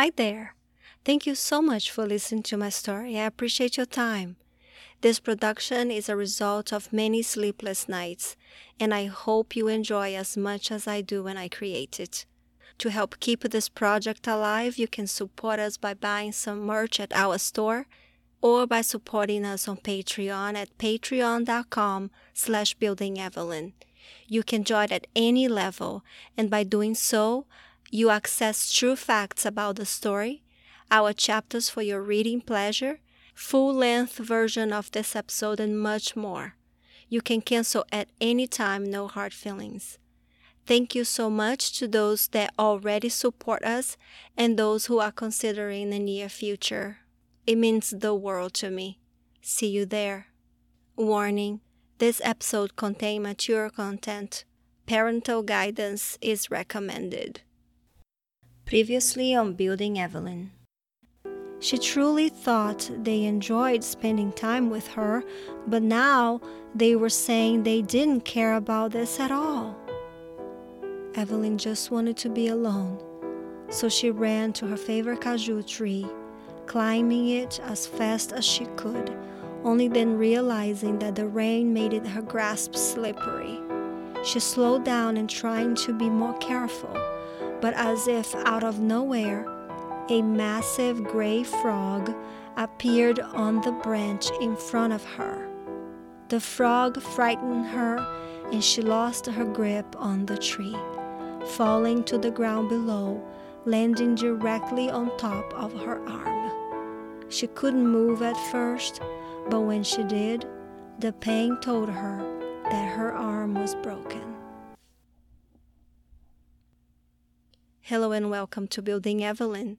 Hi there! Thank you so much for listening to my story. I appreciate your time. This production is a result of many sleepless nights, and I hope you enjoy as much as I do when I create it. To help keep this project alive, you can support us by buying some merch at our store or by supporting us on Patreon at patreon.com/buildingevelyn. You can join at any level, and by doing so, you access true facts about the story, our chapters for your reading pleasure, full-length version of this episode, and much more. You can cancel at any time, no hard feelings. Thank you so much to those that already support us and those who are considering the near future. It means the world to me. See you there. Warning: this episode contains mature content. Parental guidance is recommended. Previously on Building Evelyn. She truly thought they enjoyed spending time with her, but now they were saying they didn't care about this at all. Evelyn just wanted to be alone, so she ran to her favorite caju tree, climbing it as fast as she could, only then realizing that the rain made her grasp slippery. She slowed down and trying to be more careful, but as if out of nowhere, a massive gray frog appeared on the branch in front of her. The frog frightened her, and she lost her grip on the tree, falling to the ground below, landing directly on top of her arm. She couldn't move at first, but when she did, the pain told her that her arm was broken. Hello and welcome to Building Evelyn.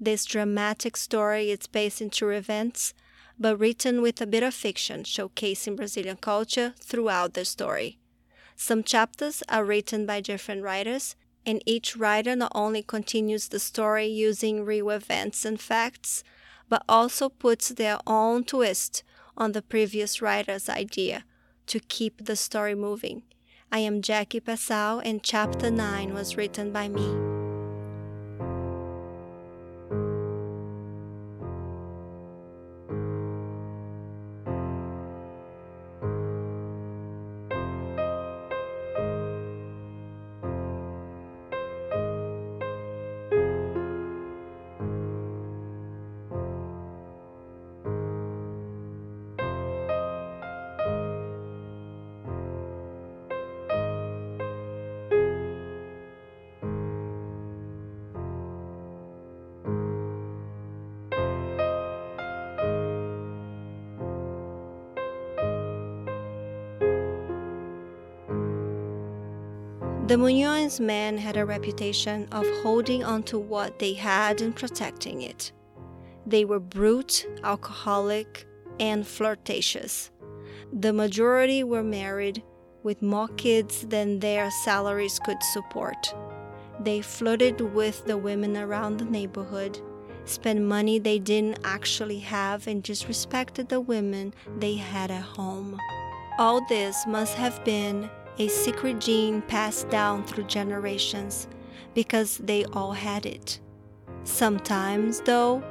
This dramatic story is based on true events, but written with a bit of fiction, showcasing Brazilian culture throughout the story. Some chapters are written by different writers, and each writer not only continues the story using real events and facts, but also puts their own twist on the previous writer's idea to keep the story moving. I am Jackie Passau, and Chapter 9 was written by me. The Muñoz men had a reputation of holding on to what they had and protecting it. They were brute, alcoholic, and flirtatious. The majority were married, with more kids than their salaries could support. They flirted with the women around the neighborhood, spent money they didn't actually have, and disrespected the women they had at home. All this must have been a secret gene passed down through generations, because they all had it. Sometimes, though,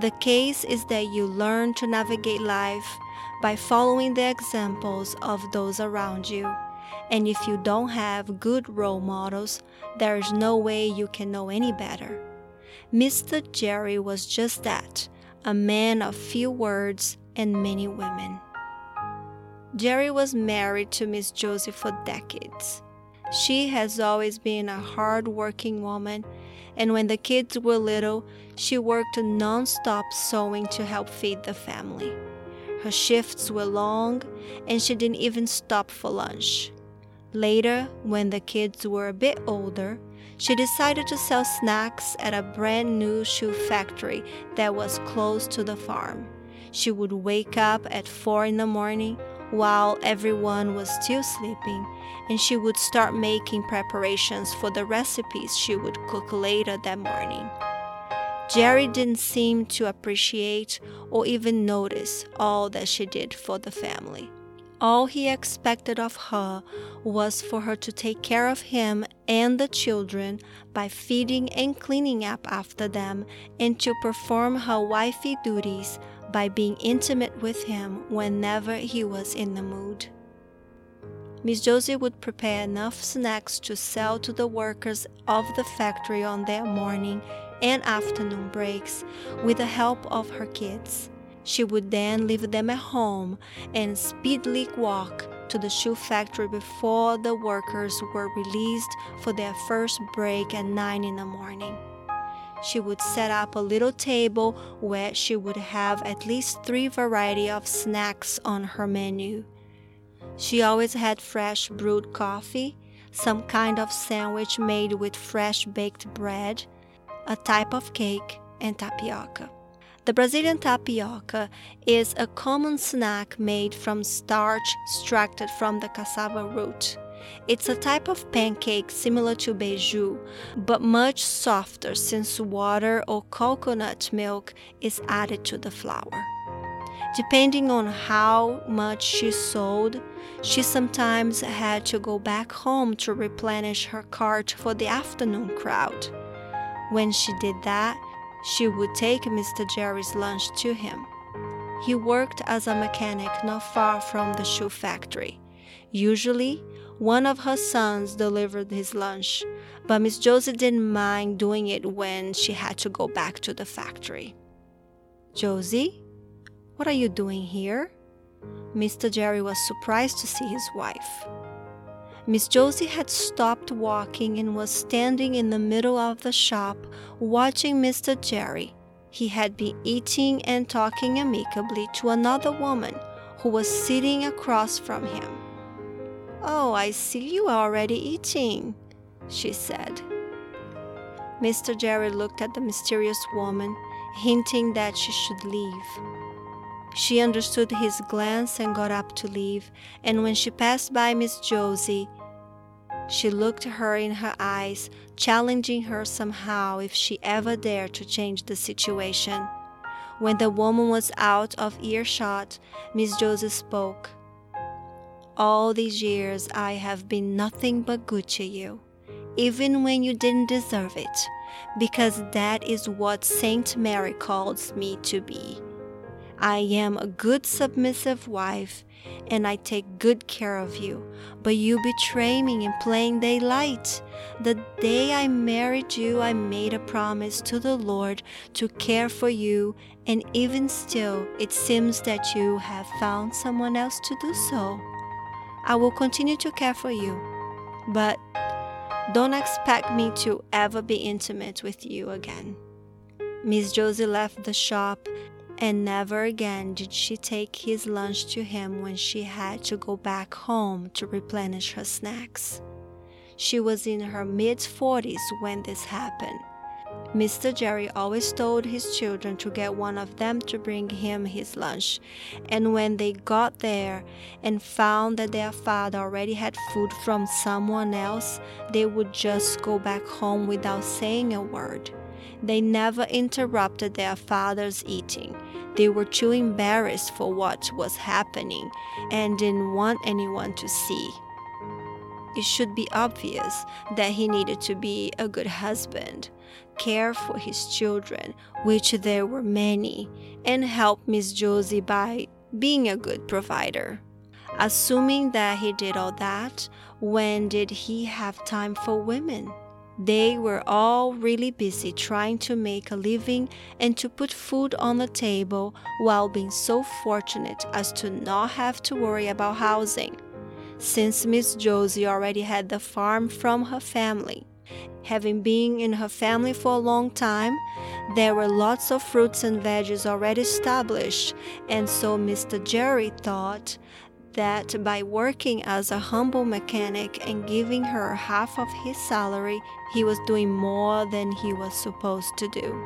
the case is that you learn to navigate life by following the examples of those around you, and if you don't have good role models, there is no way you can know any better. Mr. Jerry was just that, a man of few words and many women. Jerry was married to Miss Josie for decades. She has always been a hard-working woman, and when the kids were little, she worked non-stop sewing to help feed the family. Her shifts were long, and she didn't even stop for lunch. Later, when the kids were a bit older, she decided to sell snacks at a brand-new shoe factory that was close to the farm. She would wake up at 4 in the morning, while everyone was still sleeping, and she would start making preparations for the recipes she would cook later that morning. Jerry didn't seem to appreciate or even notice all that she did for the family. All he expected of her was for her to take care of him and the children by feeding and cleaning up after them, and to perform her wifey duties by being intimate with him whenever he was in the mood. Miss Josie would prepare enough snacks to sell to the workers of the factory on their morning and afternoon breaks with the help of her kids. She would then leave them at home and speedily walk to the shoe factory before the workers were released for their first break at 9 in the morning. She would set up a little table where she would have at least 3 varieties of snacks on her menu. She always had fresh brewed coffee, some kind of sandwich made with fresh baked bread, a type of cake, and tapioca. The Brazilian tapioca is a common snack made from starch extracted from the cassava root. It's a type of pancake similar to beiju, but much softer since water or coconut milk is added to the flour. Depending on how much she sold, she sometimes had to go back home to replenish her cart for the afternoon crowd. When she did that, she would take Mr. Jerry's lunch to him. He worked as a mechanic not far from the shoe factory. Usually, one of her sons delivered his lunch, but Miss Josie didn't mind doing it when she had to go back to the factory. "Josie, what are you doing here?" Mr. Jerry was surprised to see his wife. Miss Josie had stopped walking and was standing in the middle of the shop watching Mr. Jerry. He had been eating and talking amicably to another woman who was sitting across from him. "Oh, I see you are already eating," she said. Mr. Jerry looked at the mysterious woman, hinting that she should leave. She understood his glance and got up to leave, and when she passed by Miss Josie, she looked her in her eyes, challenging her somehow if she ever dared to change the situation. When the woman was out of earshot, Miss Josie spoke. "All these years I have been nothing but good to you, even when you didn't deserve it, because that is what Saint Mary calls me to be. I am a good submissive wife, and I take good care of you, but you betray me in plain daylight. The day I married you, I made a promise to the Lord to care for you, and even still, it seems that you have found someone else to do so. I will continue to care for you, but don't expect me to ever be intimate with you again." Miss Josie left the shop, and never again did she take his lunch to him when she had to go back home to replenish her snacks. She was in her mid-40s when this happened. Mr. Jerry always told his children to get one of them to bring him his lunch, and when they got there and found that their father already had food from someone else, they would just go back home without saying a word. They never interrupted their father's eating. They were too embarrassed for what was happening and didn't want anyone to see. It should be obvious that he needed to be a good husband, care for his children, which there were many, and help Miss Josie by being a good provider. Assuming that he did all that, when did he have time for women? They were all really busy trying to make a living and to put food on the table while being so fortunate as to not have to worry about housing, since Miss Josie already had the farm from her family. Having been in her family for a long time, there were lots of fruits and veggies already established, and so Mr. Jerry thought that by working as a humble mechanic and giving her half of his salary, he was doing more than he was supposed to do.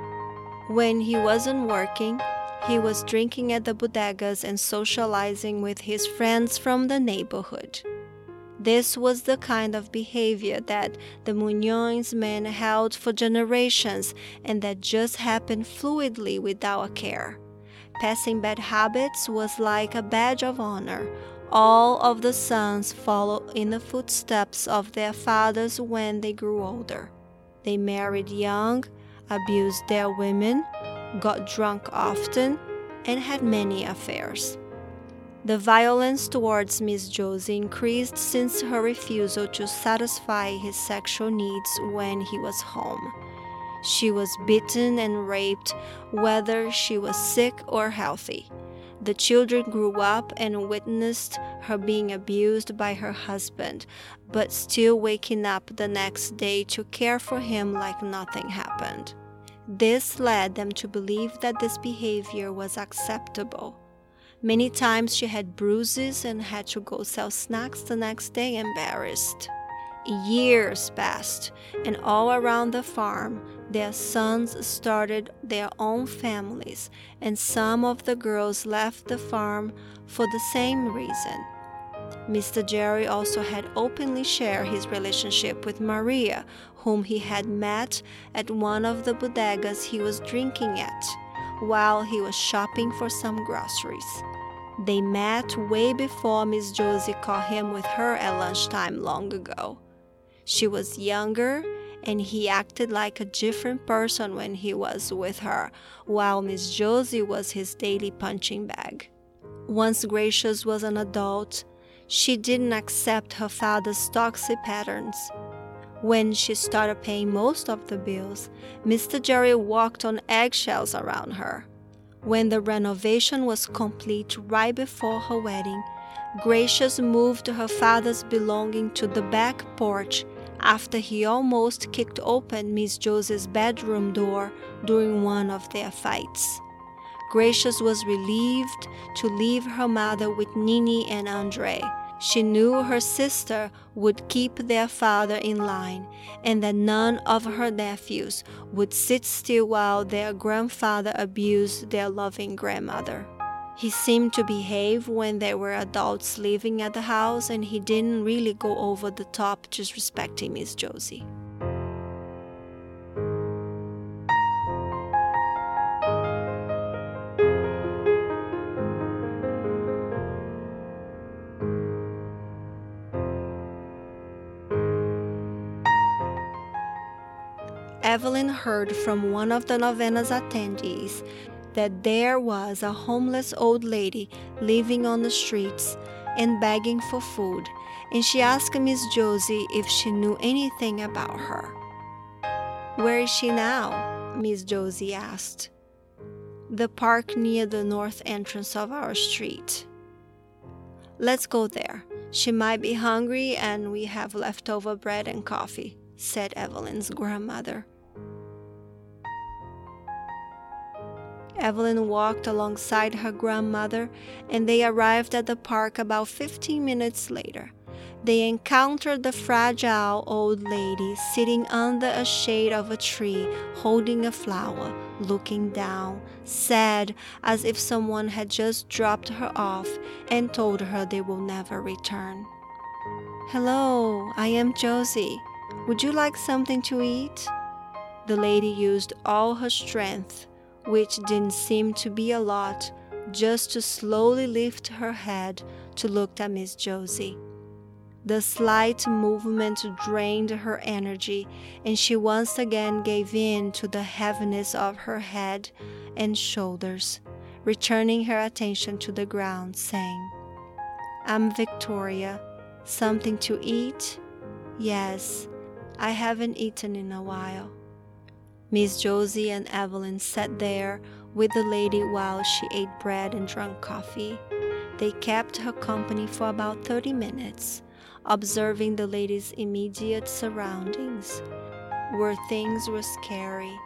When he wasn't working, he was drinking at the bodegas and socializing with his friends from the neighborhood. This was the kind of behavior that the Muñoz men held for generations and that just happened fluidly without a care. Passing bad habits was like a badge of honor, All of the sons followed in the footsteps of their fathers when they grew older. They married young, abused their women, got drunk often, and had many affairs. The violence towards Miss Josie increased since her refusal to satisfy his sexual needs when he was home. She was beaten and raped, whether she was sick or healthy. The children grew up and witnessed her being abused by her husband, but still waking up the next day to care for him like nothing happened. This led them to believe that this behavior was acceptable. Many times she had bruises and had to go sell snacks the next day embarrassed. Years passed, and all around the farm, their sons started their own families, and some of the girls left the farm for the same reason. Mr. Jerry also had openly shared his relationship with Maria, whom he had met at one of the bodegas he was drinking at, while he was shopping for some groceries. They met way before Miss Josie caught him with her at lunchtime long ago. She was younger, and he acted like a different person when he was with her, while Miss Josie was his daily punching bag. Once Gracious was an adult, she didn't accept her father's toxic patterns. When she started paying most of the bills, Mr. Jerry walked on eggshells around her. When the renovation was complete right before her wedding, Gracious moved her father's belongings to the back porch after he almost kicked open Miss Josie's bedroom door during one of their fights. Gracious was relieved to leave her mother with Nini and Andre. She knew her sister would keep their father in line, and that none of her nephews would sit still while their grandfather abused their loving grandmother. He seemed to behave when there were adults living at the house, and he didn't really go over the top disrespecting Miss Josie. Evelyn heard from one of the novena's attendees that there was a homeless old lady living on the streets and begging for food, and she asked Miss Josie if she knew anything about her. "Where is she now?" Miss Josie asked. "The park near the north entrance of our street." "Let's go there. She might be hungry and we have leftover bread and coffee," said Evelyn's grandmother. Evelyn walked alongside her grandmother, and they arrived at the park about 15 minutes later. They encountered the fragile old lady sitting under a shade of a tree, holding a flower, looking down, sad, as if someone had just dropped her off and told her they will never return. "Hello, I am Josie. Would you like something to eat?" The lady used all her strength, which didn't seem to be a lot, just to slowly lift her head to look at Miss Josie. The slight movement drained her energy, and she once again gave in to the heaviness of her head and shoulders, returning her attention to the ground, saying, "I'm Victoria. Something to eat? Yes, I haven't eaten in a while." Miss Josie and Evelyn sat there with the lady while she ate bread and drank coffee. They kept her company for about 30 minutes, observing the lady's immediate surroundings, where things were scary,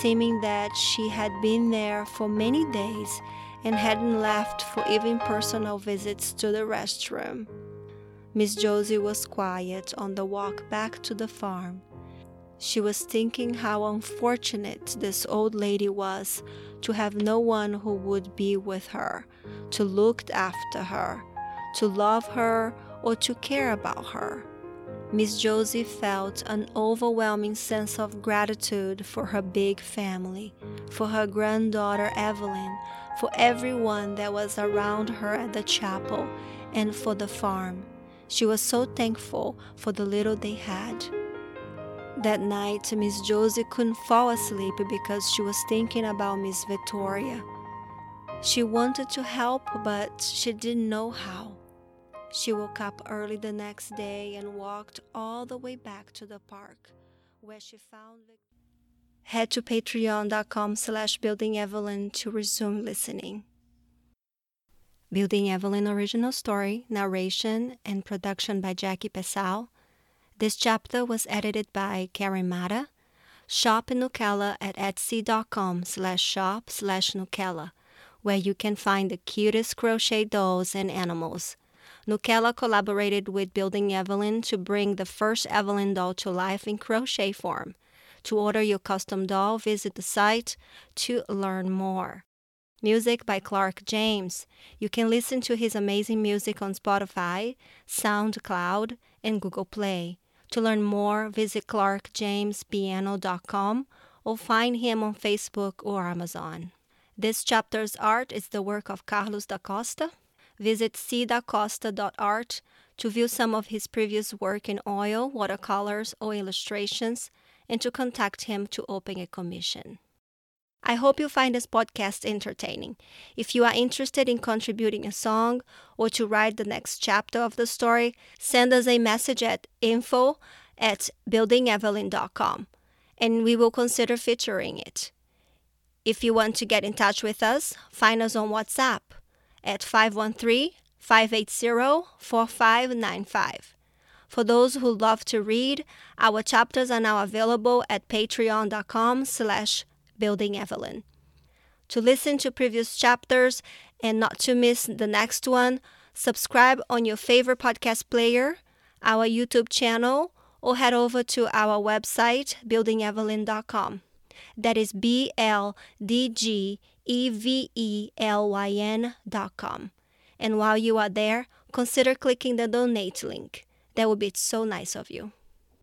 seeming that she had been there for many days and hadn't left for even personal visits to the restroom. Miss Josie was quiet on the walk back to the farm. She was thinking how unfortunate this old lady was to have no one who would be with her, to look after her, to love her, or to care about her. Miss Josie felt an overwhelming sense of gratitude for her big family, for her granddaughter Evelyn, for everyone that was around her at the chapel, and for the farm. She was so thankful for the little they had. That night, Miss Josie couldn't fall asleep because she was thinking about Miss Victoria. She wanted to help, but she didn't know how. She woke up early the next day and walked all the way back to the park, where she found... Head to patreon.com/buildingevelyn to resume listening. Building Evelyn original story, narration, and production by Jackie Passau. This chapter was edited by Karen Mata. Shop Nukella at etsy.com/shop/nukella, where you can find the cutest crochet dolls and animals. Nukella collaborated with Building Evelyn to bring the first Evelyn doll to life in crochet form. To order your custom doll, visit the site to learn more. Music by Clark James. You can listen to his amazing music on Spotify, SoundCloud, and Google Play. To learn more, visit clarkjamespiano.com or find him on Facebook or Amazon. This chapter's art is the work of Carlos da Costa. Visit cdacosta.art to view some of his previous work in oil, watercolors, or illustrations, and to contact him to open a commission. I hope you find this podcast entertaining. If you are interested in contributing a song or to write the next chapter of the story, send us a message at info@buildingevelyn.com, and we will consider featuring it. If you want to get in touch with us, find us on WhatsApp at 513-580-4595. For those who love to read, our chapters are now available at patreon.com/buildingevelyn. To listen to previous chapters and not to miss the next one, subscribe on your favorite podcast player, our YouTube channel, or head over to our website, buildingevelyn.com. That is BLDGEVELYN.com. And while you are there, consider clicking the donate link. That would be so nice of you.